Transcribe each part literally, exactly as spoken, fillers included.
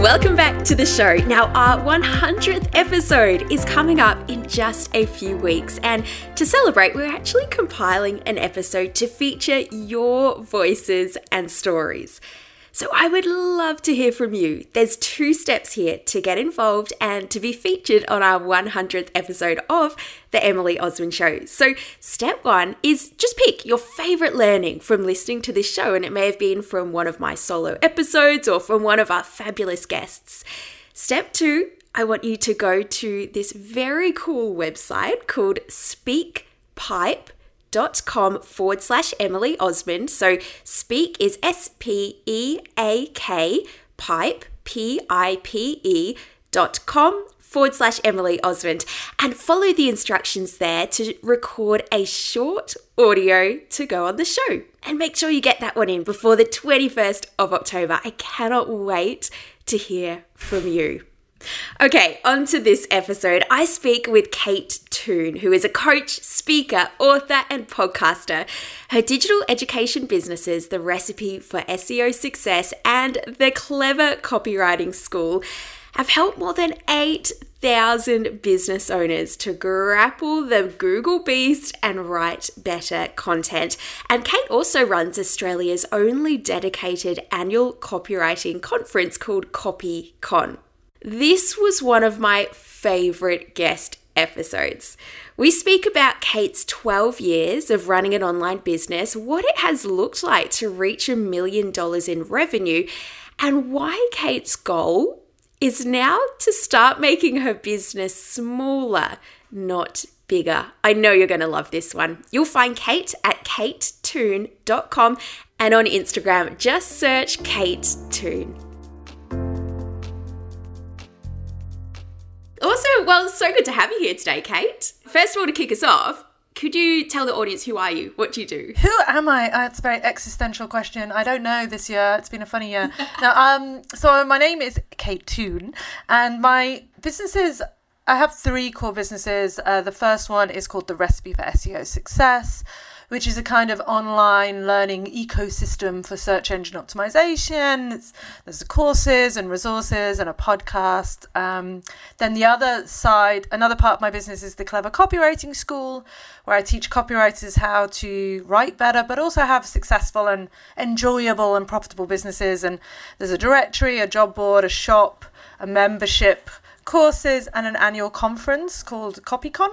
Welcome back to the show. Now, our one hundredth episode is coming up in just a few weeks. And to celebrate, we're actually compiling an episode to feature your voices and stories. So I would love to hear from you. There's two steps here to get involved and to be featured on our one hundredth episode of The Emily Osmond Show. So step one is just pick your favorite learning from listening to this show. And it may have been from one of my solo episodes or from one of our fabulous guests. Step two, I want you to go to this very cool website called SpeakPipe. dot com forward slash Emily Osmond. So speak is S P E A K pipe, P I P E dot com forward slash Emily Osmond, and follow the instructions there to record a short audio to go on the show. And make sure you get that one in before the twenty-first of October. I cannot wait to hear from you. Okay, on to this episode. I speak with Kate Toon, who is a coach, speaker, author, and podcaster. Her digital education businesses, The Recipe for S E O Success and The Clever Copywriting School, have helped more than eight thousand business owners to grapple the Google beast and write better content. And Kate also runs Australia's only dedicated annual copywriting conference called CopyCon. This was one of my favorite guest episodes. We speak about Kate's twelve years of running an online business, what it has looked like to reach a million dollars in revenue, and why Kate's goal is now to start making her business smaller, not bigger. I know you're going to love this one. You'll find Kate at kate toon dot com and on Instagram, just search Kate Toon. Also, well, so good to have you here today, Kate. First of all, to kick us off, could you tell the audience, who are you? What do you do? Who am I? That's a very existential question. I don't know this year. It's been a funny year. now, um, so my name is Kate Toon, and my businesses, I have three core businesses. Uh, the first one is called The Recipe for S E O Success, which is a kind of online learning ecosystem for search engine optimization. It's, there's the courses and resources and a podcast. Um, then the other side, another part of my business is the Clever Copywriting School, where I teach copywriters how to write better, but also have successful and enjoyable and profitable businesses. And there's a directory, a job board, a shop, a membership, courses, and an annual conference called CopyCon.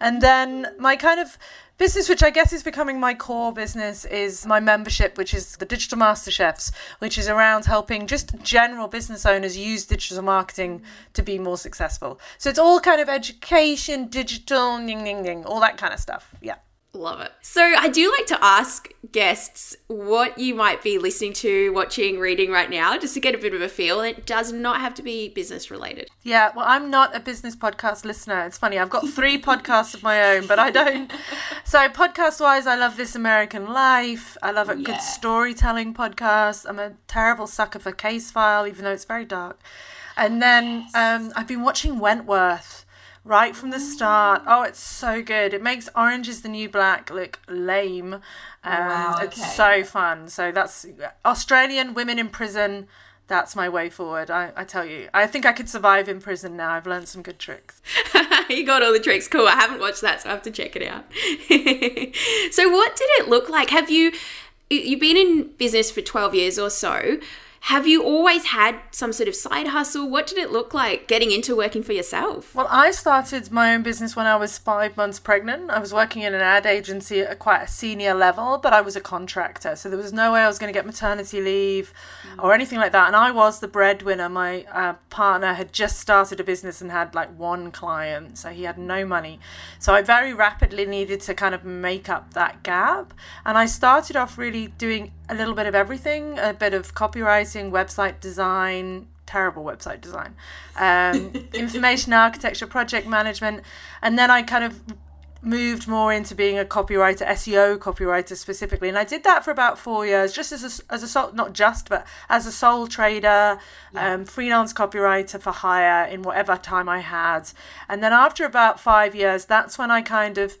And then my kind of business, which I guess is becoming my core business, is my membership, which is the Digital Master Chefs, which is around helping just general business owners use digital marketing to be more successful. So it's all kind of education, digital, ding, ding, ding, all that kind of stuff. Yeah. Love it. So I do like to ask guests what you might be listening to, watching, reading right now, just to get a bit of a feel. It does not have to be business related. Yeah, well, I'm not a business podcast listener. It's funny. I've got three podcasts of my own, but I don't. So podcast wise, I love This American Life. I love a yeah. good storytelling podcast. I'm a terrible sucker for Case File, even though it's very dark. And then yes. um, I've been watching Wentworth right from the start. Oh, it's so good. It makes Orange is the New Black look lame. Um, wow, okay. It's so fun. So that's Australian women in prison. That's my way forward. I, I tell you, I think I could survive in prison now. I've learned some good tricks. You got all the tricks. Cool. I haven't watched that, so I have to check it out. So what did it look like? Have you, you've been in business for twelve years or so. Have you always had some sort of side hustle? What did it look like getting into working for yourself? Well, I started my own business when I was five months pregnant. I was working in an ad agency at quite a senior level, but I was a contractor. So there was no way I was going to get maternity leave mm. or anything like that. And I was the breadwinner. My uh, partner had just started a business and had like one client, so he had no money. So I very rapidly needed to kind of make up that gap. And I started off really doing a little bit of everything, a bit of copywriting, website design, terrible website design, um, information architecture, project management. And then I kind of moved more into being a copywriter, S E O copywriter specifically. And I did that for about four years, just as a, as a sole, not just, but as a sole trader, yeah. um, freelance copywriter for hire in whatever time I had. And then after about five years, that's when I kind of,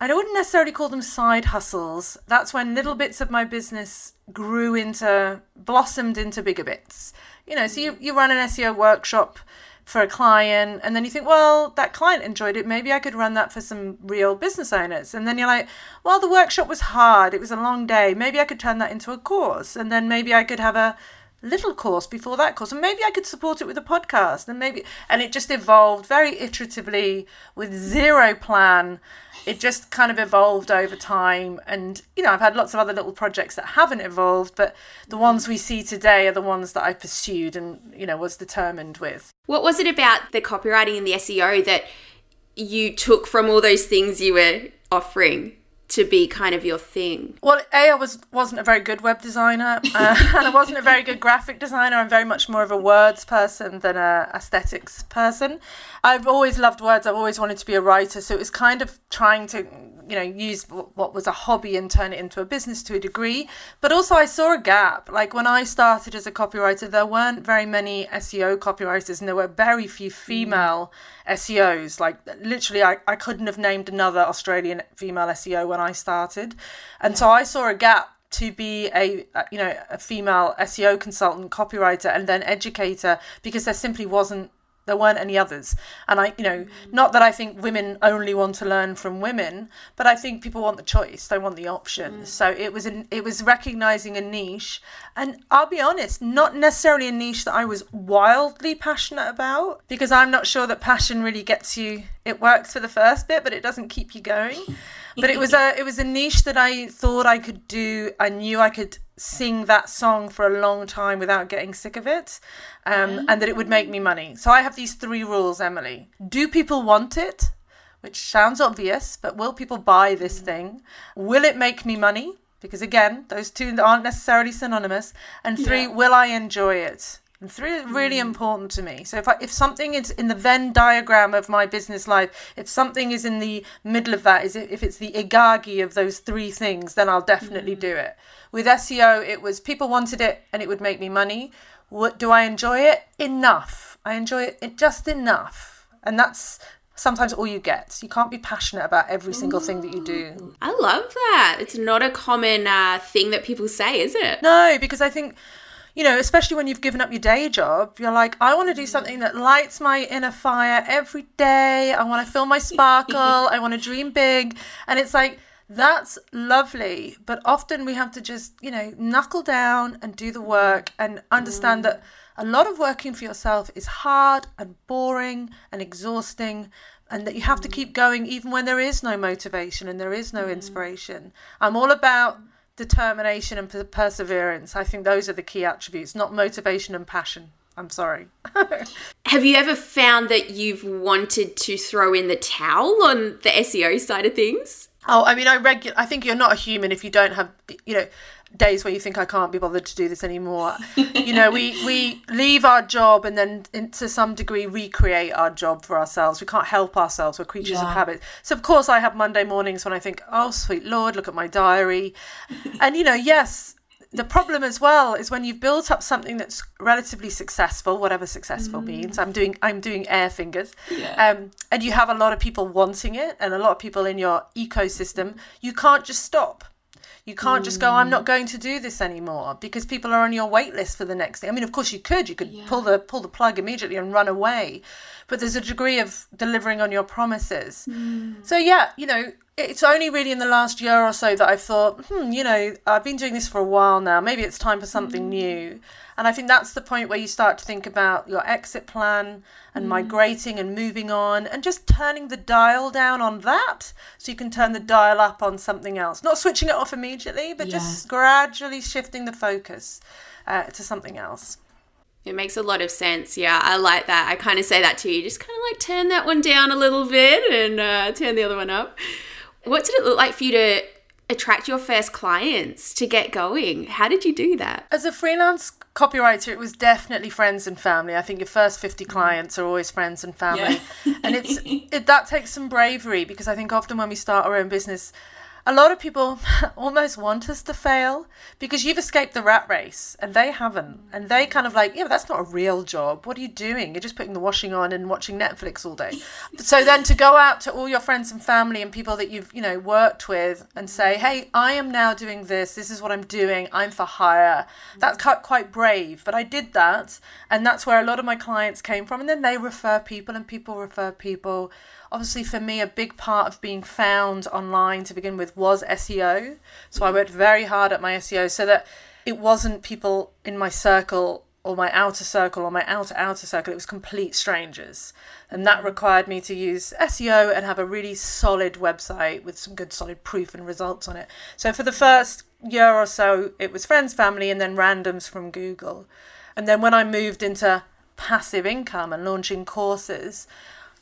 I wouldn't necessarily call them side hustles. That's when little bits of my business grew into, blossomed into bigger bits. You know, so you, you run an S E O workshop for a client, and then you think, well, that client enjoyed it. Maybe I could run that for some real business owners. And then you're like, well, the workshop was hard. It was a long day. Maybe I could turn that into a course. And then maybe I could have a little course before that course. And maybe I could support it with a podcast. And maybe, and it just evolved very iteratively with zero plan. It just kind of evolved over time. And, you know, I've had lots of other little projects that haven't evolved, but the ones we see today are the ones that I pursued and, you know, was determined with. What was it about the copywriting and the S E O that you took from all those things you were offering to be kind of your thing? Well, A, I was, wasn't a very good web designer, uh, and I wasn't a very good graphic designer. I'm very much more of a words person than a aesthetics person. I've always loved words. I've always wanted to be a writer. So it was kind of trying to, you know, use what was a hobby and turn it into a business to a degree. But also I saw a gap. Like when I started as a copywriter, there weren't very many S E O copywriters, and there were very few female mm. S E Os. Like literally I, I couldn't have named another Australian female S E O when I started. And so I saw a gap to be a, you know, a female S E O consultant, copywriter, and then educator, because there simply wasn't There weren't any others. And I, you know, not that I think women only want to learn from women, but I think people want the choice. They want the option. Mm. So it was an, it was recognizing a niche. And I'll be honest, not necessarily a niche that I was wildly passionate about, because I'm not sure that passion really gets you. It works for the first bit, but it doesn't keep you going. But it was a, it was a niche that I thought I could do. I knew I could sing that song for a long time without getting sick of it, um, and that it would make me money. So I have these three rules, Emily. Do people want it? Which sounds obvious, but will people buy this thing? Will it make me money? Because again, those two aren't necessarily synonymous. And three, yeah. will I enjoy it? And three is really important to me. So if I, if something is in the Venn diagram of my business life, if something is in the middle of that, is it, if it's the igagi of those three things, then I'll definitely mm. do it. With S E O, it was people wanted it and it would make me money. What, do I enjoy it? Enough. I enjoy it just enough. And that's sometimes all you get. You can't be passionate about every single thing that you do. I love that. It's not a common uh, thing that people say, is it? No, because I think, you know, especially when you've given up your day job, you're like, I want to do something that lights my inner fire every day. I want to feel my sparkle. I want to dream big. And it's like, that's lovely. But often we have to just, you know, knuckle down and do the work and understand mm. that a lot of working for yourself is hard and boring and exhausting, and that you have mm. to keep going even when there is no motivation and there is no mm. inspiration. I'm all about determination and per- perseverance. I think those are the key attributes, not motivation and passion. I'm sorry. Have you ever found that you've wanted to throw in the towel on the S E O side of things? Oh, I mean, I regu- I think you're not a human if you don't have, you know, days where you think I can't be bothered to do this anymore. You know, we, we leave our job and then in, to some degree recreate our job for ourselves. We can't help ourselves. We're creatures yeah. of habit. So, of course, I have Monday mornings when I think, oh, sweet Lord, look at my diary. And, you know, yes, the problem as well is when you've built up something that's relatively successful, whatever successful mm. means. I'm doing I'm doing air fingers, yeah. um, and you have a lot of people wanting it and a lot of people in your ecosystem. You can't just stop. You can't mm. just go, I'm not going to do this anymore, because people are on your wait list for the next thing. I mean, of course you could. You could yeah. pull the pull the plug immediately and run away. But there's a degree of delivering on your promises. Mm. So, yeah, you know, it's only really in the last year or so that I've thought, hmm, you know, I've been doing this for a while now. Maybe it's time for something mm. new. And I think that's the point where you start to think about your exit plan and mm. migrating and moving on and just turning the dial down on that so you can turn the dial up on something else. Not switching it off immediately, but yeah. just gradually shifting the focus uh, to something else. It makes a lot of sense. Yeah, I like that. I kind of say that to you. Just kind of like turn that one down a little bit and uh, turn the other one up. What did it look like for you to attract your first clients to get going? How did you do that? As a freelance copywriter, it was definitely friends and family. I think your first fifty clients are always friends and family. Yeah. And it's it, that takes some bravery, because I think often when we start our own business, a lot of people almost want us to fail, because you've escaped the rat race and they haven't. And they kind of like, yeah, but that's not a real job. What are you doing? You're just putting the washing on and watching Netflix all day. So then to go out to all your friends and family and people that you've, you know, worked with and say, hey, I am now doing this. This is what I'm doing. I'm for hire. That's quite brave. But I did that. And that's where a lot of my clients came from. And then they refer people and people refer people. Obviously, for me, a big part of being found online to begin with was S E O. So I worked very hard at my S E O so that it wasn't people in my circle or my outer circle or my outer outer circle. It was complete strangers. And that required me to use S E O and have a really solid website with some good solid proof and results on it. So for the first year or so, it was friends, family, and then randoms from Google. And then when I moved into passive income and launching courses,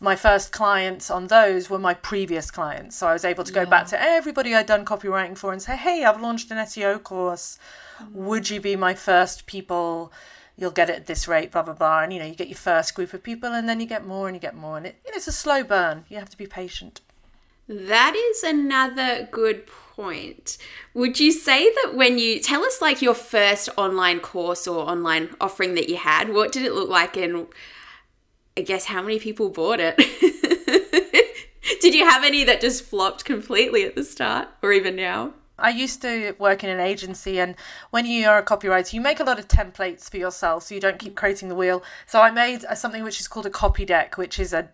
my first clients on those were my previous clients. So I was able to go yeah. back to everybody I'd done copywriting for and say, hey, I've launched an S E O course. Would you be my first people? You'll get it at this rate, blah, blah, blah. And, you know, you get your first group of people and then you get more and you get more. And it, you know, it's a slow burn. You have to be patient. That is another good point. Would you say that when you tell us like your first online course or online offering that you had, what did it look like and I guess how many people bought it? Did you have any that just flopped completely at the start or even now? I used to work in an agency, and when you are a copywriter, you make a lot of templates for yourself so you don't keep creating the wheel. So I made something which is called a copy deck, which is a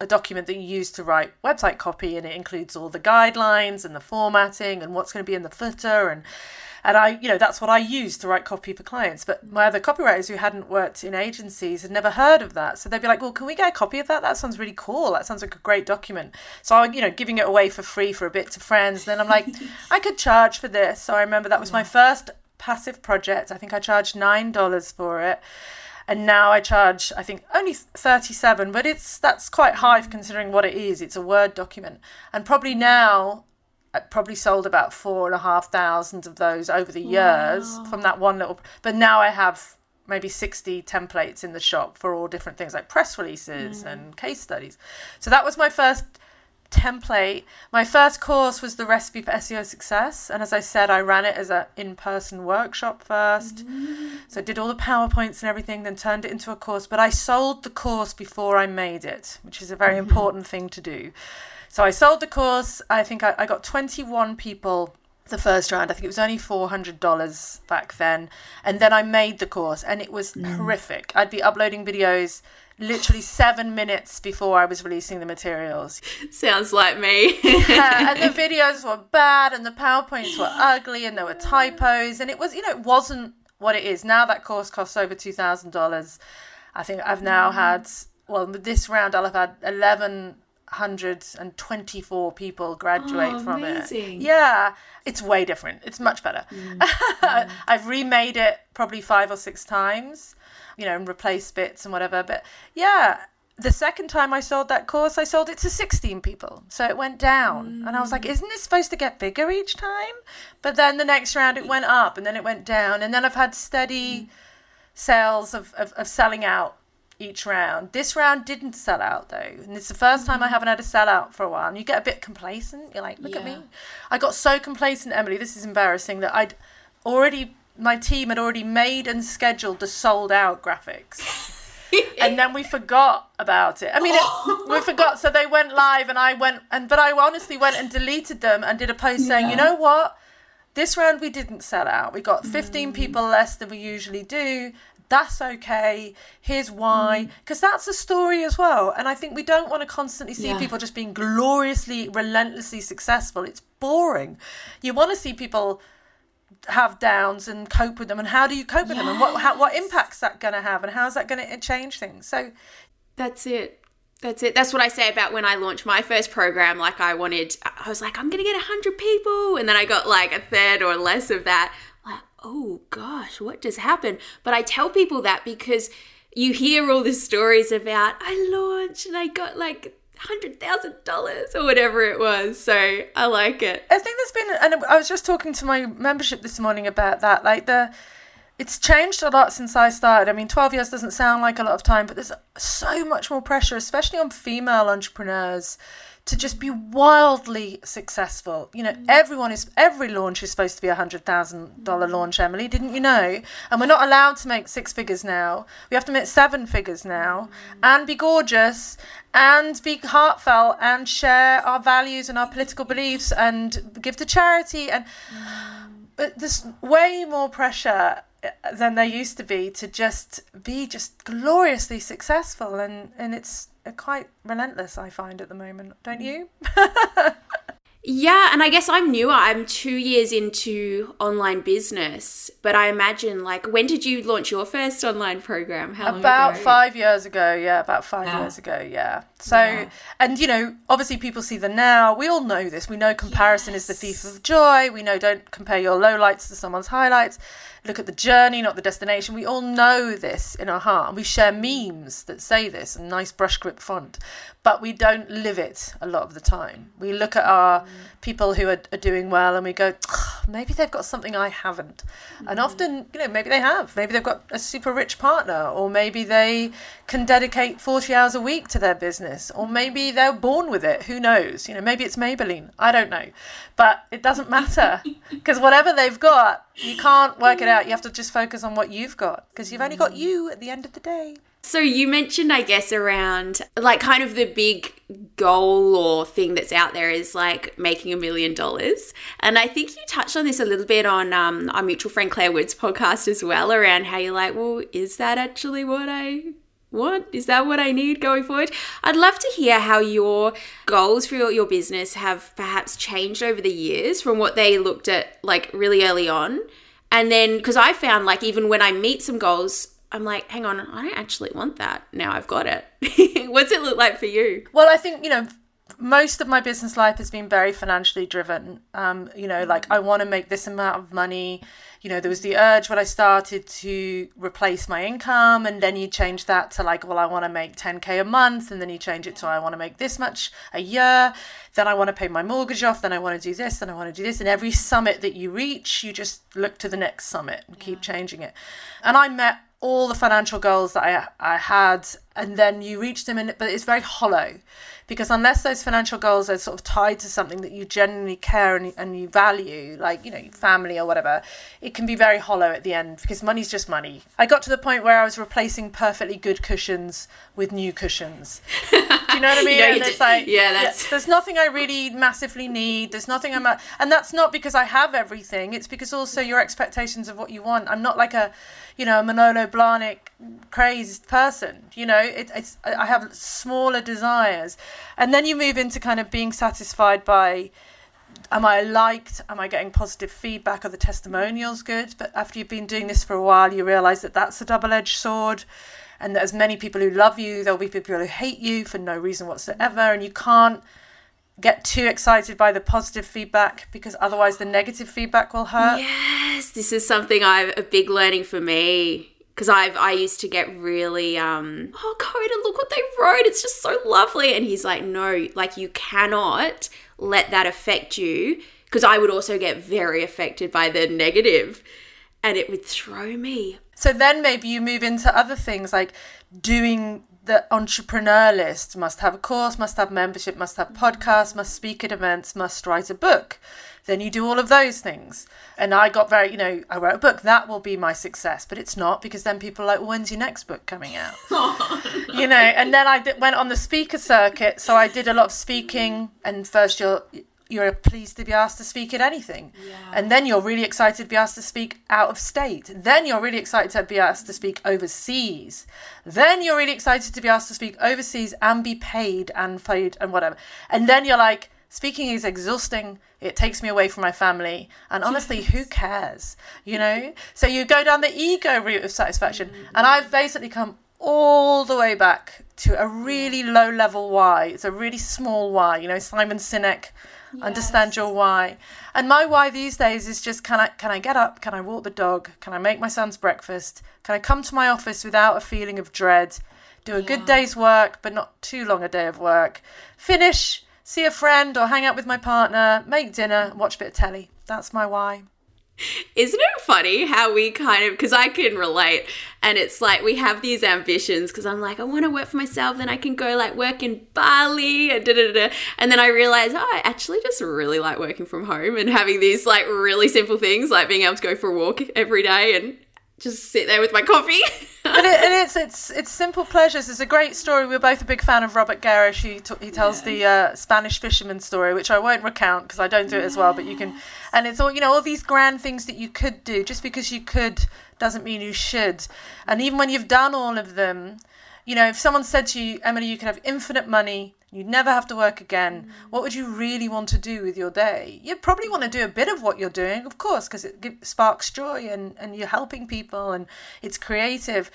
a document that you use to write website copy, and it includes all the guidelines and the formatting and what's going to be in the footer, and and I, you know, that's what I used to write copy for clients. But my other copywriters who hadn't worked in agencies had never heard of that, so they'd be like, well, can we get a copy of that? That sounds really cool. That sounds like a great document. So I, you know, giving it away for free for a bit to friends, and then I'm like, I could charge for this. So I remember that was my first passive project. I think I charged nine dollars for it. And now I charge, I think, only thirty-seven, but it's that's quite high considering what it is. It's a Word document. And probably now, I've probably sold about four and a half thousand of those over the years. Wow. From that one little. But now I have maybe sixty templates in the shop for all different things like press releases mm. and case studies. So that was my first template. My first course was The Recipe for S E O Success, and as I said, I ran it as an in-person workshop first. Mm-hmm. So I did all the PowerPoints and everything, then turned it into a course, but I sold the course before I made it, which is a very mm-hmm. important thing to do. So I sold the course. I think I, I got twenty-one people the first round. I think it was only four hundred dollars back then, and then I made the course, and it was mm. horrific. I'd be uploading videos literally seven minutes before I was releasing the materials. Sounds like me. Yeah, and the videos were bad and the PowerPoints were ugly and there were typos, and it was, you know, it wasn't what it is. Now that course costs over two thousand dollars. I think I've now had, well, this round I'll have had eleven hundred twenty-four people graduate oh, from amazing. it. Yeah, it's way different. It's much better. Mm. Mm. I've remade it probably five or six times, you know, and replace bits and whatever. But yeah, the second time I sold that course, I sold it to sixteen people. So it went down. Mm. And I was like, isn't this supposed to get bigger each time? But then the next round it went up, and then it went down. And then I've had steady mm. sales of, of, of selling out each round. This round didn't sell out though. And it's the first time I haven't had a sellout for a while. And you get a bit complacent. You're like, look yeah. at me. I got so complacent, Emily, this is embarrassing, that I'd already... my team had already made and scheduled the sold out graphics. And then we forgot about it. I mean, it, we forgot. So they went live and I went, and but I honestly went and deleted them and did a post yeah. saying, you know what? This round we didn't sell out. We got fifteen mm. people less than we usually do. That's okay. Here's why. Because mm. that's a story as well. And I think we don't want to constantly see yeah. people just being gloriously, relentlessly successful. It's boring. You want to see people have downs and cope with them, and how do you cope with yes. them, and what how, what impact's that going to have, and how's that going to change things? So that's it that's it that's what I say about when I launched my first program. Like I wanted I was like I'm gonna get one hundred people, and then I got like a third or less of that. Like, oh gosh, what just happened? But I tell people that because you hear all the stories about I launched and I got like one hundred thousand dollars or whatever it was. So I like it. I think there's been, and I was just talking to my membership this morning about that, like the, it's changed a lot since I started. I mean, twelve years doesn't sound like a lot of time, but there's so much more pressure, especially on female entrepreneurs, to just be wildly successful. You know, mm. everyone is, every launch is supposed to be a one hundred thousand dollars mm. launch, Emily, didn't you know? And we're not allowed to make six figures now. We have to make seven figures now mm. and be gorgeous and be heartfelt and share our values and our political beliefs and give to charity. And mm. but there's way more pressure than there used to be to just be just gloriously successful. And, and it's, quite relentless, I find, at the moment, don't you? Yeah, and I guess I'm newer. I'm two years into online business, but I imagine, like, when did you launch your first online program? How long about ago? Five years ago, yeah, about five yeah. years ago, yeah. So, yeah. and, you know, obviously people see the now. We all know this. We know comparison yes. is the thief of joy. We know don't compare your lowlights to someone's highlights. Look at the journey, not the destination. We all know this in our heart, and we share memes that say this in nice brush grip font, but we don't live it a lot of the time. We look at our mm. people who are, are doing well and we go, oh, maybe they've got something I haven't. Mm. And often, you know, maybe they have, maybe they've got a super rich partner, or maybe they can dedicate forty hours a week to their business, or maybe they're born with it. Who knows? You know, maybe it's Maybelline. I don't know, but it doesn't matter because whatever they've got, you can't work it out. You have to just focus on what you've got, because you've only got you at the end of the day. So you mentioned, I guess, around like kind of the big goal or thing that's out there is like making a million dollars. And I think you touched on this a little bit on um, our mutual friend Claire Wood's podcast as well, around how you're like, well, is that actually what I want? Is that what I need going forward? I'd love to hear how your goals for your, your business have perhaps changed over the years from what they looked at like really early on. And then, because I found like even when I meet some goals, I'm like, hang on, I don't actually want that. Now I've got it. What's it look like for you? Well, I think, you know, most of my business life has been very financially driven. Um, you know, like I want to make this amount of money. You know, there was the urge when I started to replace my income, and then you change that to like, well, I want to make ten K a month, and then you change it to I want to make this much a year. Then I want to pay my mortgage off. Then I want to do this. Then I want to do this. And every summit that you reach, you just look to the next summit and yeah. keep changing it. And I met all the financial goals that I I had, and then you reach them, in, but it's very hollow, because unless those financial goals are sort of tied to something that you genuinely care and, and you value, like, you know, family or whatever, it can be very hollow at the end, because money's just money. I got to the point where I was replacing perfectly good cushions with new cushions. Do you know what I mean? no, and it's like, yeah, that's... Yeah, there's nothing I really massively need. There's nothing I'm, a, and that's not because I have everything. It's because also your expectations of what you want. I'm not like a, you know, a Manolo Blahnik crazed person, you know, it, it's, I have smaller desires. And then you move into kind of being satisfied by, am I liked? Am I getting positive feedback? Are the testimonials good? But after you've been doing this for a while, you realize that that's a double-edged sword, and that as many people who love you, there'll be people who hate you for no reason whatsoever. And you can't get too excited by the positive feedback, because otherwise the negative feedback will hurt. Yes, this is something I've a big learning for me. Because I've I used to get really, um, oh, Coda, look what they wrote. It's just so lovely. And he's like, no, like you cannot let that affect you. Because I would also get very affected by the negative, and it would throw me. So then maybe you move into other things like doing the entrepreneur list. Must have a course, must have membership, must have podcasts, must speak at events, must write a book. Then you do all of those things. And I got very, you know, I wrote a book. That will be my success. But it's not, because then people are like, well, when's your next book coming out? Oh, no. You know, and then I did, went on the speaker circuit. So I did a lot of speaking. And first you're, you're pleased to be asked to speak at anything. Yeah. And then you're really excited to be asked to speak out of state. Then you're really excited to be asked to speak overseas. Then you're really excited to be asked to speak overseas and be paid and paid and whatever. And then you're like, speaking is exhausting. It takes me away from my family. And honestly, yes. who cares? You know? So you go down the ego route of satisfaction. Mm-hmm. And I've basically come all the way back to a really low level why. It's a really small why. You know, Simon Sinek, yes. understand your why. And my why these days is just, can I, can I get up? Can I walk the dog? Can I make my son's breakfast? Can I come to my office without a feeling of dread? Do a yeah. good day's work, but not too long a day of work. Finish, see a friend or hang out with my partner, make dinner, watch a bit of telly. That's my why. Isn't it funny how we kind of, because I can relate, and it's like we have these ambitions because I'm like, I want to work for myself, then I can go like work in Bali and da da da, and then I realize, oh, I actually just really like working from home and having these like really simple things like being able to go for a walk every day and just sit there with my coffee. But it, and it's it's it's simple pleasures. It's a great story. We're both a big fan of Robert Gerrish. He t- he tells yeah. the uh, Spanish fisherman story, which I won't recount because I don't do it yeah. as well. But you can, and it's all, you know, all these grand things that you could do. Just because you could doesn't mean you should. And even when you've done all of them, you know, if someone said to you, Emily, you could have infinite money, you'd never have to work again, what would you really want to do with your day? You'd probably want to do a bit of what you're doing, of course, because it sparks joy and, and you're helping people and it's creative.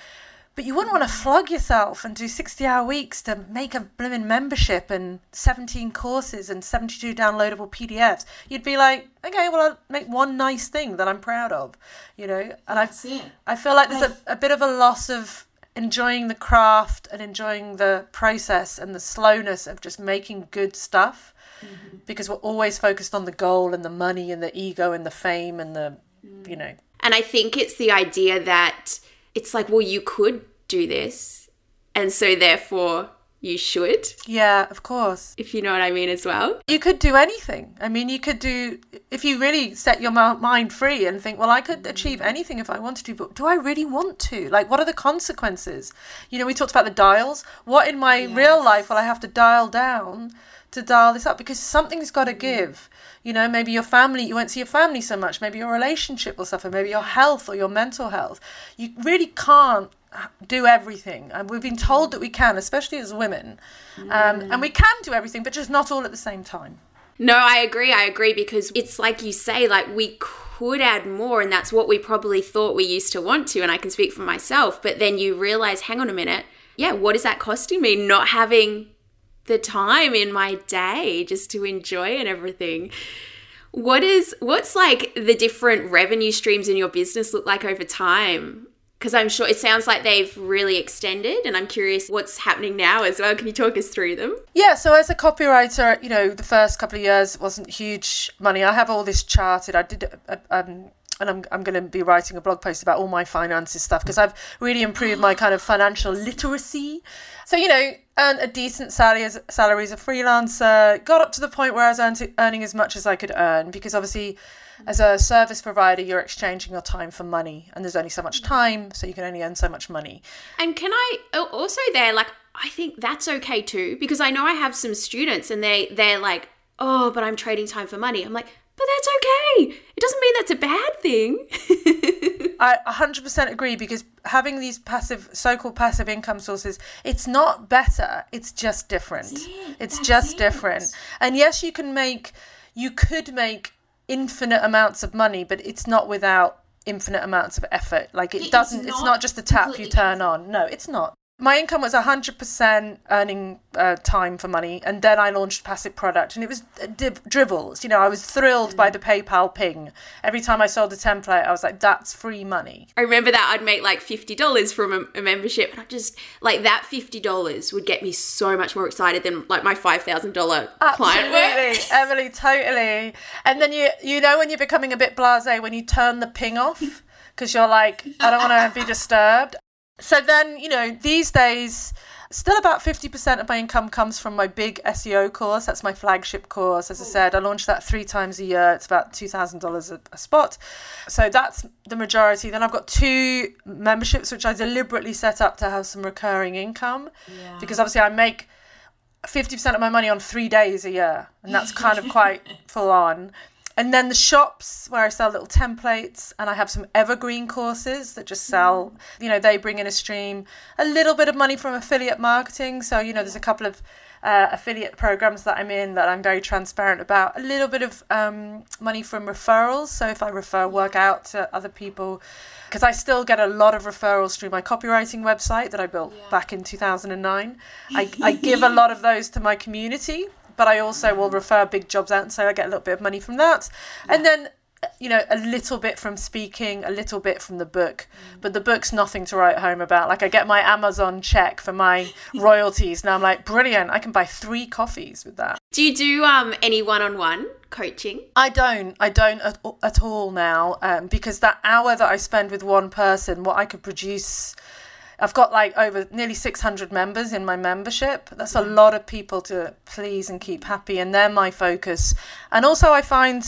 But you wouldn't want to flog yourself and do sixty-hour weeks to make a blooming membership and seventeen courses and seventy-two downloadable P D Fs. You'd be like, okay, well, I'll make one nice thing that I'm proud of, you know. And I, I feel like there's a, a bit of a loss of enjoying the craft and enjoying the process and the slowness of just making good stuff, mm-hmm. because we're always focused on the goal and the money and the ego and the fame and the, mm. you know. And I think it's the idea that it's like, well, you could do this, and so therefore you should. Yeah, of course. If you know what I mean as well. You could do anything. I mean, you could do, if you really set your mind free and think, well, I could achieve anything if I wanted to, but do I really want to? Like, what are the consequences? You know, we talked about the dials. What in my yes. real life will I have to dial down to dial this up? Because something's got to give. You know, maybe your family, you won't see your family so much. Maybe your relationship will suffer. Maybe your health or your mental health. You really can't do everything, and we've been told that we can, especially as women, um, mm. and we can do everything, but just not all at the same time. No, I agree I agree because it's like you say, like we could add more, and that's what we probably thought we used to want to, and I can speak for myself, but then you realize, hang on a minute, yeah, what is that costing me, not having the time in my day just to enjoy and everything? What is what's like the different revenue streams in your business look like over time? Because I'm sure it sounds like they've really extended, and I'm curious what's happening now as well. Can you talk us through them? Yeah, so as a copywriter, you know, the first couple of years wasn't huge money. I have all this charted. I did, um, and I'm I'm going to be writing a blog post about all my finances stuff because I've really improved my kind of financial literacy. So, you know, earned a decent salary as, salary as a freelancer, got up to the point where I was earn- earning as much as I could earn, because obviously, as a service provider, you're exchanging your time for money, and there's only so much time, so you can only earn so much money. And can I also there, like, I think that's okay too, because I know I have some students and they, they're like, oh, but I'm trading time for money. I'm like, but that's okay. It doesn't mean that's a bad thing. I one hundred percent agree, because having these passive, so-called passive income sources, it's not better. It's just different. That's it. It's that's just it. different. And yes, you can make, you could make infinite amounts of money, but it's not without infinite amounts of effort. Like it, it doesn't, not it's not just the tap you turn on. No, it's not. My income was one hundred percent earning uh, time for money, and then I launched passive product, and it was dib- dribbles. You know, I was thrilled by the PayPal ping. Every time I sold a template, I was like, that's free money. I remember that I'd make like fifty dollars from a, a membership, and I just, like that fifty dollars would get me so much more excited than like my five thousand dollars client Absolutely. work. Emily, totally. And then you, you know when you're becoming a bit blasé, when you turn the ping off, because you're like, I don't want to be disturbed. So then, you know, these days, still about fifty percent of my income comes from my big S E O course. That's my flagship course. As I said, I launch that three times a year. It's about two thousand dollars a spot. So that's the majority. Then I've got two memberships, which I deliberately set up to have some recurring income, yeah. because obviously I make fifty percent of my money on three days a year. And that's kind of quite full on. And then the shops where I sell little templates, and I have some evergreen courses that just sell, you know, they bring in a stream, a little bit of money from affiliate marketing. So, you know, there's a couple of uh, affiliate programs that I'm in that I'm very transparent about, a little bit of um, money from referrals. So if I refer work out to other people, because I still get a lot of referrals through my copywriting website that I built yeah. back in two thousand nine. I, I give a lot of those to my community. But I also will refer big jobs out, and so I get a little bit of money from that. Yeah. And then you know, a little bit from speaking, a little bit from the book, mm. but the book's nothing to write home about. Like, I get my Amazon check for my royalties, and I'm like, brilliant, I can buy three coffees with that. Do you do um, any one-on-one coaching? I don't. I don't at, at all now, um, because that hour that I spend with one person, what I could produce, I've got like over nearly six hundred members in my membership. That's a lot of people to please and keep happy, and they're my focus. And also I find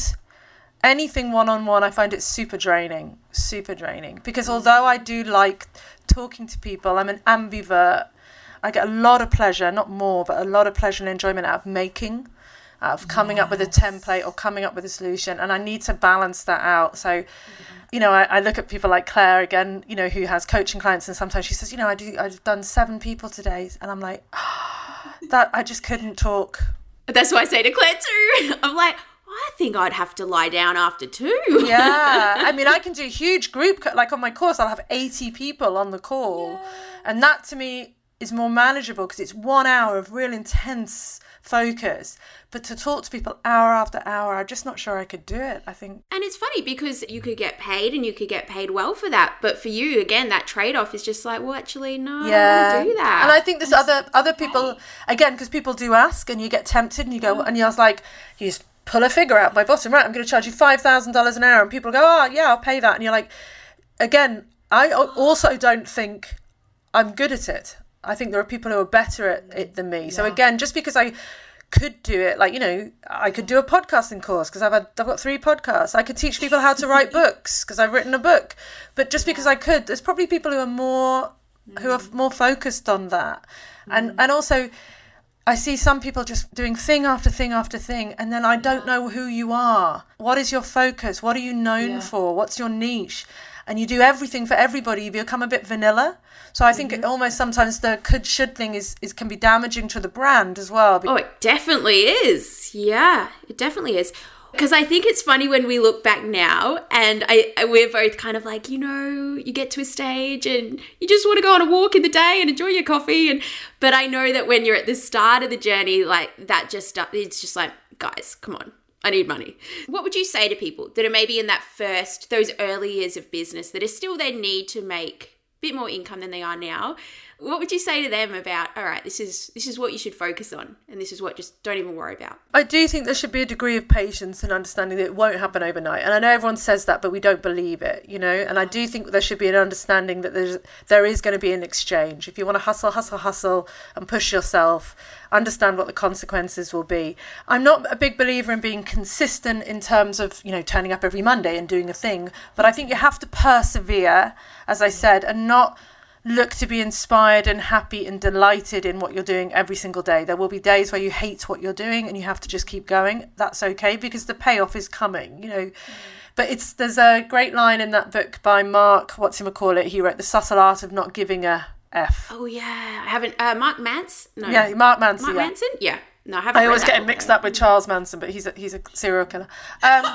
anything one-on-one, I find it super draining, super draining, because although I do like talking to people, I'm an ambivert. I get a lot of pleasure, not more, but a lot of pleasure and enjoyment out of making, out of coming yes. up with a template or coming up with a solution. And I need to balance that out. So, mm-hmm. you know, I, I look at people like Claire again, you know, who has coaching clients, and sometimes she says, you know, I do, I've done seven people today. And I'm like, oh, that I just couldn't talk. That's why I say to Claire too. I'm like, I think I'd have to lie down after two. Yeah. I mean, I can do huge group, co- like on my course, I'll have eighty people on the call. Yeah. And that to me is more manageable because it's one hour of real intense focus. But to talk to people hour after hour, I'm just not sure I could do it, I think. And it's funny because you could get paid and you could get paid well for that. But for you, again, that trade-off is just like, well, actually, no, yeah. I don't do that. And I think there's That's other other people, okay. again, because people do ask and you get tempted and you go, yeah. and you're like, you just pull a figure out my bottom, right, I'm going to charge you five thousand dollars an hour. And people go, oh, yeah, I'll pay that. And you're like, again, I also don't think I'm good at it. I think there are people who are better at it than me. Yeah. So again, just because I could do it, like, you know, I could do a podcasting course because I've had, I've got three podcasts. I could teach people how to write books because I've written a book. But just because yeah. I could, there's probably people who are more, mm. who are more focused on that. Mm. And and also I see some people just doing thing after thing after thing, and then I don't know who you are. What is your focus? What are you known yeah. for? What's your niche? And you do everything for everybody. You become a bit vanilla. So I think mm-hmm. it almost sometimes the could should thing is, is can be damaging to the brand as well. Oh, it definitely is. Yeah, it definitely is. Because I think it's funny when we look back now and I, I we're both kind of like, you know, you get to a stage and you just want to go on a walk in the day and enjoy your coffee. And but I know that when you're at the start of the journey, like that just it's just like, guys, come on. I need money. What would you say to people that are maybe in that first, those early years of business that are still they need to make a bit more income than they are now? What would you say to them about, all right, this is this is what you should focus on and this is what just don't even worry about? I do think there should be a degree of patience and understanding that it won't happen overnight. And I know everyone says that, but we don't believe it, you know? And I do think there should be an understanding that there's, there is going to be an exchange. If you want to hustle, hustle, hustle and push yourself, understand what the consequences will be. I'm not a big believer in being consistent in terms of, you know, turning up every Monday and doing a thing, but I think you have to persevere, as I said, and not look to be inspired and happy and delighted in what you're doing every single day. There will be days where you hate what you're doing and you have to just keep going. That's okay because the payoff is coming, you know. Mm. But it's there's a great line in that book by Mark, what's him call it? He wrote The Subtle Art of Not Giving a F. Oh yeah, I haven't. Uh, Mark Manson? No. Yeah, Mark Manson. Mark yeah. Manson? Yeah. No, I haven't. I always get him mixed up with Charles Manson, but he's a, he's a serial killer. Um,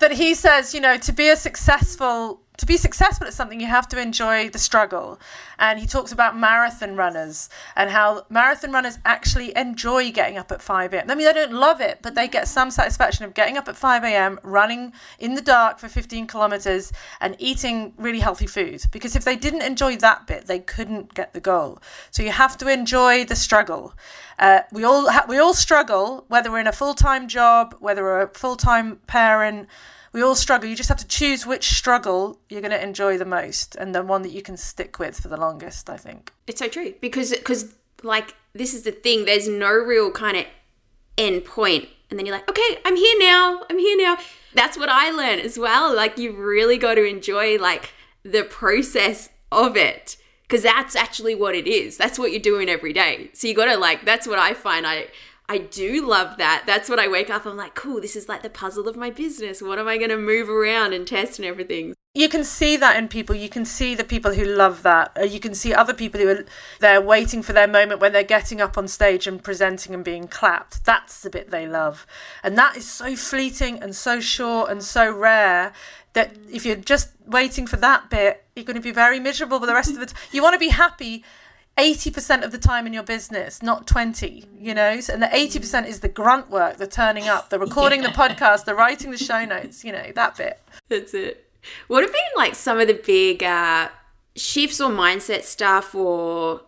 but he says, you know, to be a successful to be successful at something, you have to enjoy the struggle. And he talks about marathon runners and how marathon runners actually enjoy getting up at five a.m. I mean, they don't love it, but they get some satisfaction of getting up at five a.m., running in the dark for fifteen kilometers and eating really healthy food. Because if they didn't enjoy that bit, they couldn't get the goal. So you have to enjoy the struggle. Uh, we all ha- we all struggle, whether we're in a full-time job, whether we're a full-time parent. We all struggle. You just have to choose which struggle you're going to enjoy the most and the one that you can stick with for the longest, I think. It's so true because, because like, this is the thing. There's no real kind of end point. And then you're like, okay, I'm here now. I'm here now. That's what I learned as well. Like, you really got to enjoy, like, the process of it because that's actually what it is. That's what you're doing every day. So you got to, like, that's what I find I – I do love that. That's what I wake up. I'm like, cool, this is like the puzzle of my business. What am I going to move around and test and everything? You can see that in people. You can see the people who love that. You can see other people who are there waiting for their moment when they're getting up on stage and presenting and being clapped. That's the bit they love. And that is so fleeting and so short and so rare that if you're just waiting for that bit, you're going to be very miserable for the rest of the time. You want to be happy eighty percent of the time in your business, not twenty, you know, and the eighty percent is the grunt work, the turning up, the recording yeah. the podcast, the writing the show notes, you know, that bit. That's it. What have been like some of the big uh, shifts or mindset stuff or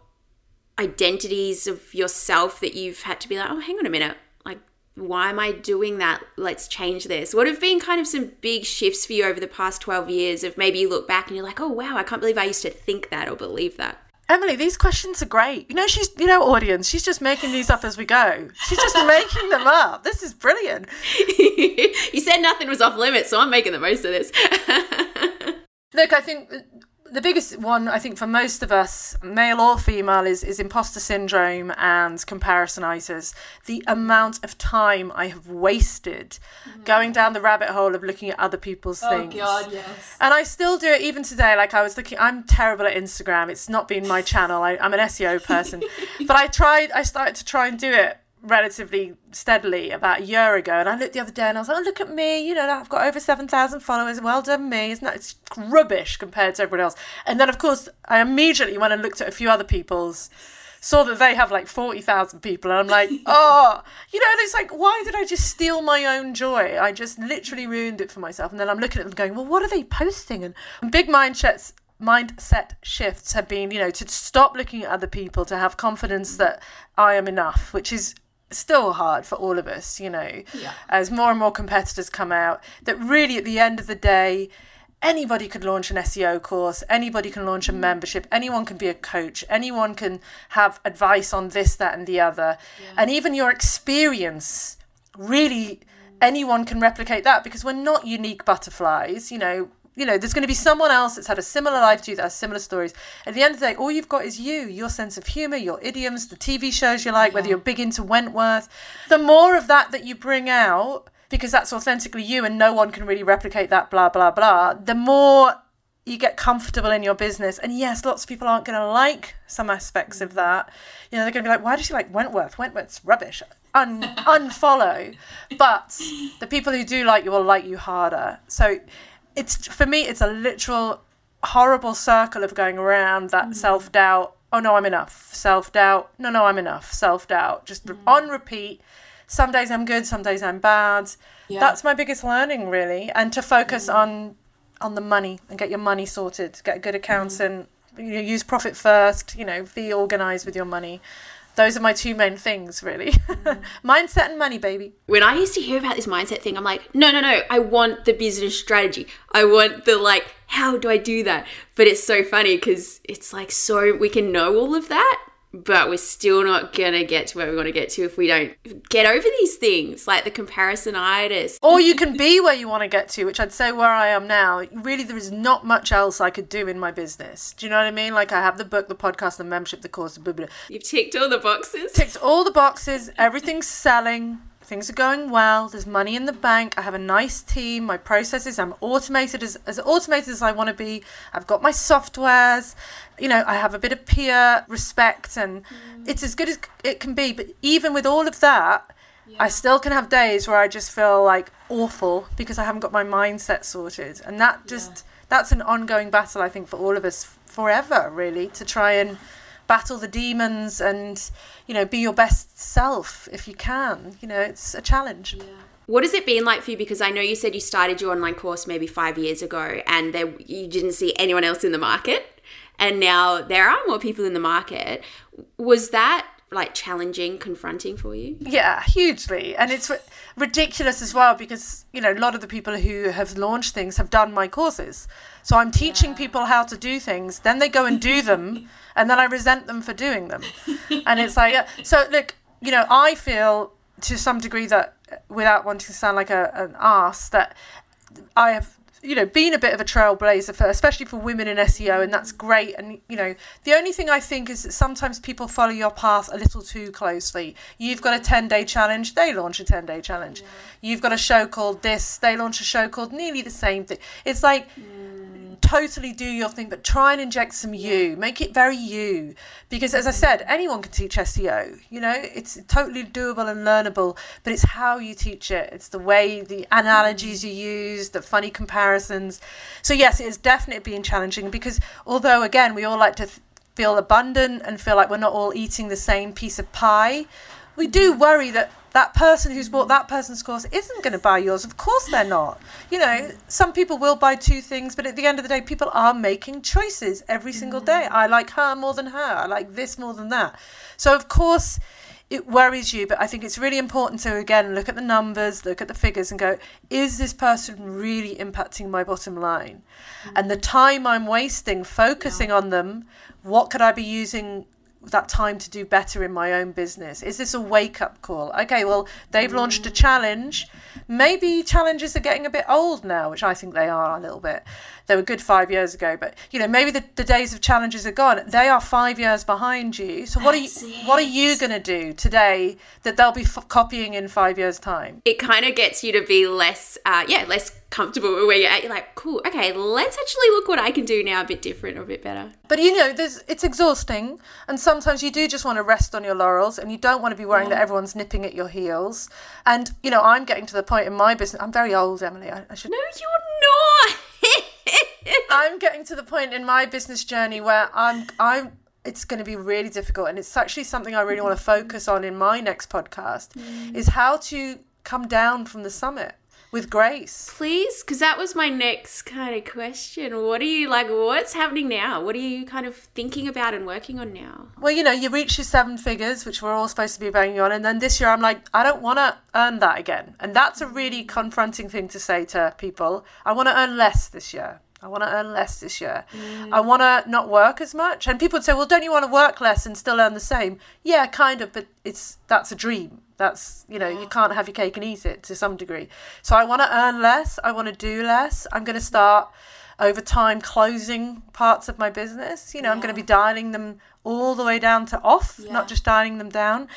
identities of yourself that you've had to be like, oh, hang on a minute, like, why am I doing that? Let's change this. What have been kind of some big shifts for you over the past twelve years of maybe you look back and you're like, oh, wow, I can't believe I used to think that or believe that? Emily, these questions are great. You know, she's, you know, audience, she's just making these up as we go. She's just making them up. This is brilliant. You said nothing was off limits, so I'm making the most of this. Look, I think the biggest one, I think for most of us, male or female, is, is imposter syndrome and comparisonitis. The amount of time I have wasted mm. going down the rabbit hole of looking at other people's oh, things. Oh God, yes. And I still do it even today. Like I was looking, I'm terrible at Instagram. It's not been my channel. I, I'm an S E O person, but I tried, I started to try and do it relatively steadily about a year ago, and I looked the other day and I was like, oh, look at me, you know, I've got over seven thousand followers, well done me, isn't that, it's rubbish compared to everyone else. And then of course I immediately went and looked at a few other people's, saw that they have like forty thousand people, and I'm like, oh, you know, and it's like, why did I just steal my own joy? I just literally ruined it for myself. And then I'm looking at them going, well, what are they posting? And, and big mindsets mindset shifts have been, you know, to stop looking at other people, to have confidence that I am enough, which is still hard for all of us, you know, yeah. as more and more competitors come out, that really at the end of the day, anybody could launch an S E O course, anybody can launch a membership, anyone can be a coach, anyone can have advice on this, that, and the other. Yeah. And even your experience, really, anyone can replicate that, because we're not unique butterflies, you know. You know, there's going to be someone else that's had a similar life to you, that has similar stories. At the end of the day, all you've got is you, your sense of humour, your idioms, the T V shows you like, yeah. whether you're big into Wentworth. The more of that that you bring out, because that's authentically you and no one can really replicate that, blah, blah, blah, the more you get comfortable in your business. And yes, lots of people aren't going to like some aspects of that. You know, they're going to be like, why does she like Wentworth? Wentworth's rubbish. Un- unfollow. But the people who do like you will like you harder. So... It's for me, it's a literal horrible circle of going around that mm. self-doubt. Oh, no, I'm enough. Self-doubt. No, no, I'm enough. Self-doubt. Just mm. on repeat. Some days I'm good. Some days I'm bad. Yeah. That's my biggest learning, really. And to focus mm. on on the money and get your money sorted. Get a good accountant. Mm. You know, use profit first. You know, be organised with your money. Those are my two main things, really. Mm. Mindset and money, baby. When I used to hear about this mindset thing, I'm like, no, no, no. I want the business strategy. I want the, like, how do I do that? But it's so funny because it's like, so we can know all of that, but we're still not going to get to where we want to get to if we don't get over these things, like the comparisonitis. Or you can be where you want to get to, which I'd say where I am now. Really, there is not much else I could do in my business. Do you know what I mean? Like, I have the book, the podcast, the membership, the course, blah, blah. You've ticked all the boxes. Ticked all the boxes. Everything's selling. Things are going well. There's money in the bank. I have a nice team. My processes, I'm automated as, as automated as I want to be. I've got my softwares. You know, I have a bit of peer respect and mm. it's as good as it can be. But even with all of that, yeah. I still can have days where I just feel like awful because I haven't got my mindset sorted. And that just, yeah. that's an ongoing battle, I think, for all of us forever, really, to try and battle the demons and, you know, be your best self if you can. You know, it's a challenge. Yeah. What has it been like for you? Because I know you said you started your online course maybe five years ago and there, you didn't see anyone else in the market, and now there are more people in the market. Was that like challenging, confronting for you? Yeah, hugely. And it's r- ridiculous as well because, you know, a lot of the people who have launched things have done my courses. So I'm teaching yeah. people how to do things, then they go and do them and then I resent them for doing them. And it's like, yeah. so look, you know, I feel to some degree that without wanting to sound like a, an arse, that I have, you know, being a bit of a trailblazer for, especially for women in S E O, and that's great. And, you know, the only thing I think is that sometimes people follow your path a little too closely. You've got a ten-day challenge, they launch a ten-day challenge. Yeah. You've got a show called this, they launch a show called nearly the same thing. It's like, mm. totally do your thing, but try and inject some you. Make it very you. Because as I said, anyone can teach S E O. You know, it's totally doable and learnable, but it's how you teach it. It's the way, the analogies you use, the funny comparisons. So yes, it has definitely been challenging because although, again, we all like to th- feel abundant and feel like we're not all eating the same piece of pie. We do worry that that person who's bought that person's course isn't going to buy yours. Of course they're not. You know, some people will buy two things, but at the end of the day, people are making choices every single day. I like her more than her. I like this more than that. So, of course, it worries you, but I think it's really important to, again, look at the numbers, look at the figures and go, is this person really impacting my bottom line? Mm-hmm. And the time I'm wasting focusing yeah. on them, what could I be using that time to do better in my own business? Is this a wake-up call? Okay, well, they've launched a challenge. Maybe challenges are getting a bit old now, which I think they are a little bit. They were good five years ago, but you know, maybe the, the days of challenges are gone. They are five years behind you. So what That's are you it. what are you gonna do today that they'll be f- copying in five years time? It kind of gets you to be less uh yeah less comfortable where you're at. You're like, cool, okay, let's actually look what I can do now a bit different or a bit better. But you know, there's it's exhausting, and sometimes you do just want to rest on your laurels, and you don't want to be worrying yeah. that everyone's nipping at your heels. And you know, I'm getting to the point in my business. I'm very old, Emily. I, I should. No, you're not. I'm getting to the point in my business journey where I'm I'm it's going to be really difficult, and it's actually something I really want to focus on in my next podcast mm. is how to come down from the summit with grace. Please, because that was my next kind of question. What are you like what's happening now? What are you kind of thinking about and working on now? Well, you know, you reach your seven figures, which we're all supposed to be banging on, and then this year I'm like, I don't want to earn that again. And that's a really confronting thing to say to people. I want to earn less this year. I want to earn less this year. Mm. I want to not work as much. And people would say, well, don't you want to work less and still earn the same? Yeah, kind of, but it's that's a dream. That's, you know, yeah. you can't have your cake and eat it to some degree. So I want to earn less. I want to do less. I'm going to start over time closing parts of my business. You know, yeah. I'm going to be dialing them all the way down to off, yeah. not just dialing them down.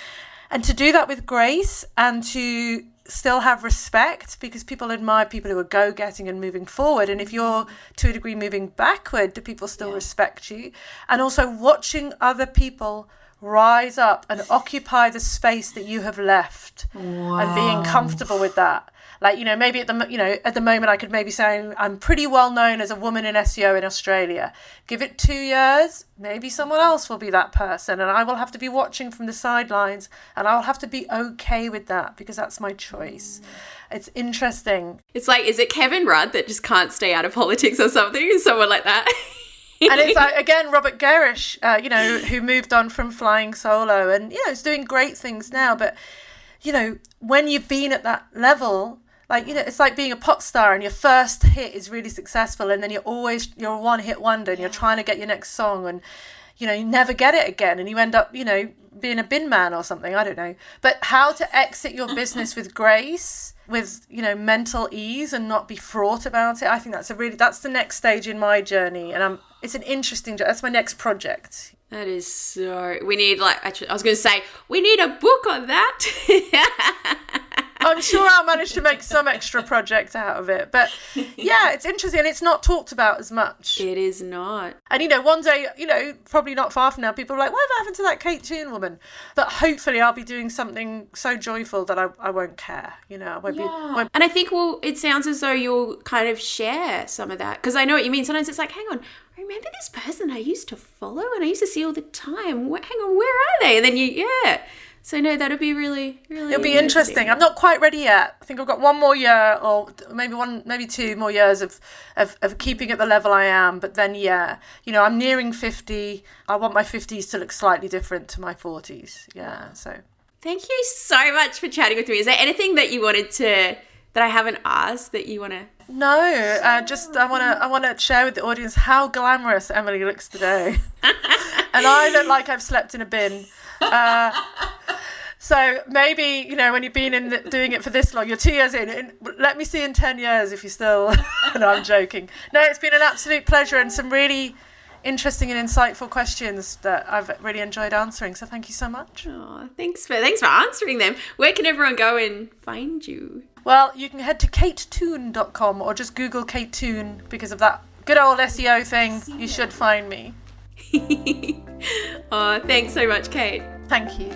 And to do that with grace and to still have respect, because people admire people who are go-getting and moving forward, and if you're to a degree moving backward, do people still yeah. respect you? And also watching other people rise up and occupy the space that you have left wow. and being comfortable with that. Like, you know, maybe at the you know at the moment I could maybe say I'm pretty well known as a woman in S E O in Australia. Give it two years, maybe someone else will be that person, and I will have to be watching from the sidelines, and I'll have to be okay with that because that's my choice. Mm. It's interesting. It's like, is it Kevin Rudd that just can't stay out of politics or something? Is someone like that? And it's like, again, Robert Gerrish, uh, you know, who moved on from Flying Solo and, you know, is doing great things now. But, you know, when you've been at that level, like, you know, it's like being a pop star and your first hit is really successful. And then you're always, you're a one hit wonder and you're trying to get your next song and, you know, you never get it again. And you end up, you know, being a bin man or something. I don't know. But how to exit your business with grace, with, you know, mental ease and not be fraught about it. I think that's a really, that's the next stage in my journey. And I'm, it's an interesting, that's my next project. That is so, we need like, actually, I was going to say, we need a book on that. I'm sure I'll manage to make some extra project out of it. But yeah, it's interesting. And it's not talked about as much. It is not. And, you know, one day, you know, probably not far from now, people are like, whatever happened to that Kate Toon woman? But hopefully I'll be doing something so joyful that I, I won't care. You know, I won't yeah. be. Won't... And I think, well, it sounds as though you'll kind of share some of that. Because I know what you mean. Sometimes it's like, hang on, remember this person I used to follow and I used to see all the time. Hang on, where are they? And then you, yeah. So, no, that'll be really, really It'll be interesting. interesting. I'm not quite ready yet. I think I've got one more year or maybe one, maybe two more years of, of, of keeping at the level I am. But then, yeah, you know, I'm nearing fifty. I want my fifties to look slightly different to my forties. Yeah, so. Thank you so much for chatting with me. Is there anything that you wanted to, that I haven't asked that you want to? No, uh, just I want to I want to share with the audience how glamorous Emily looks today. And I look like I've slept in a bin. Uh, so maybe, you know, when you've been in the, doing it for this long, you're two years in, in, let me see in ten years if you're still, no, I'm joking. No, it's been an absolute pleasure and some really interesting and insightful questions that I've really enjoyed answering. So thank you so much. Oh, thanks for, thanks for answering them. Where can everyone go and find you? Well, you can head to kate toon dot com or just Google Kate Toon because of that good old S E O thing. You should find me. Oh, thanks so much, Kate. Thank you.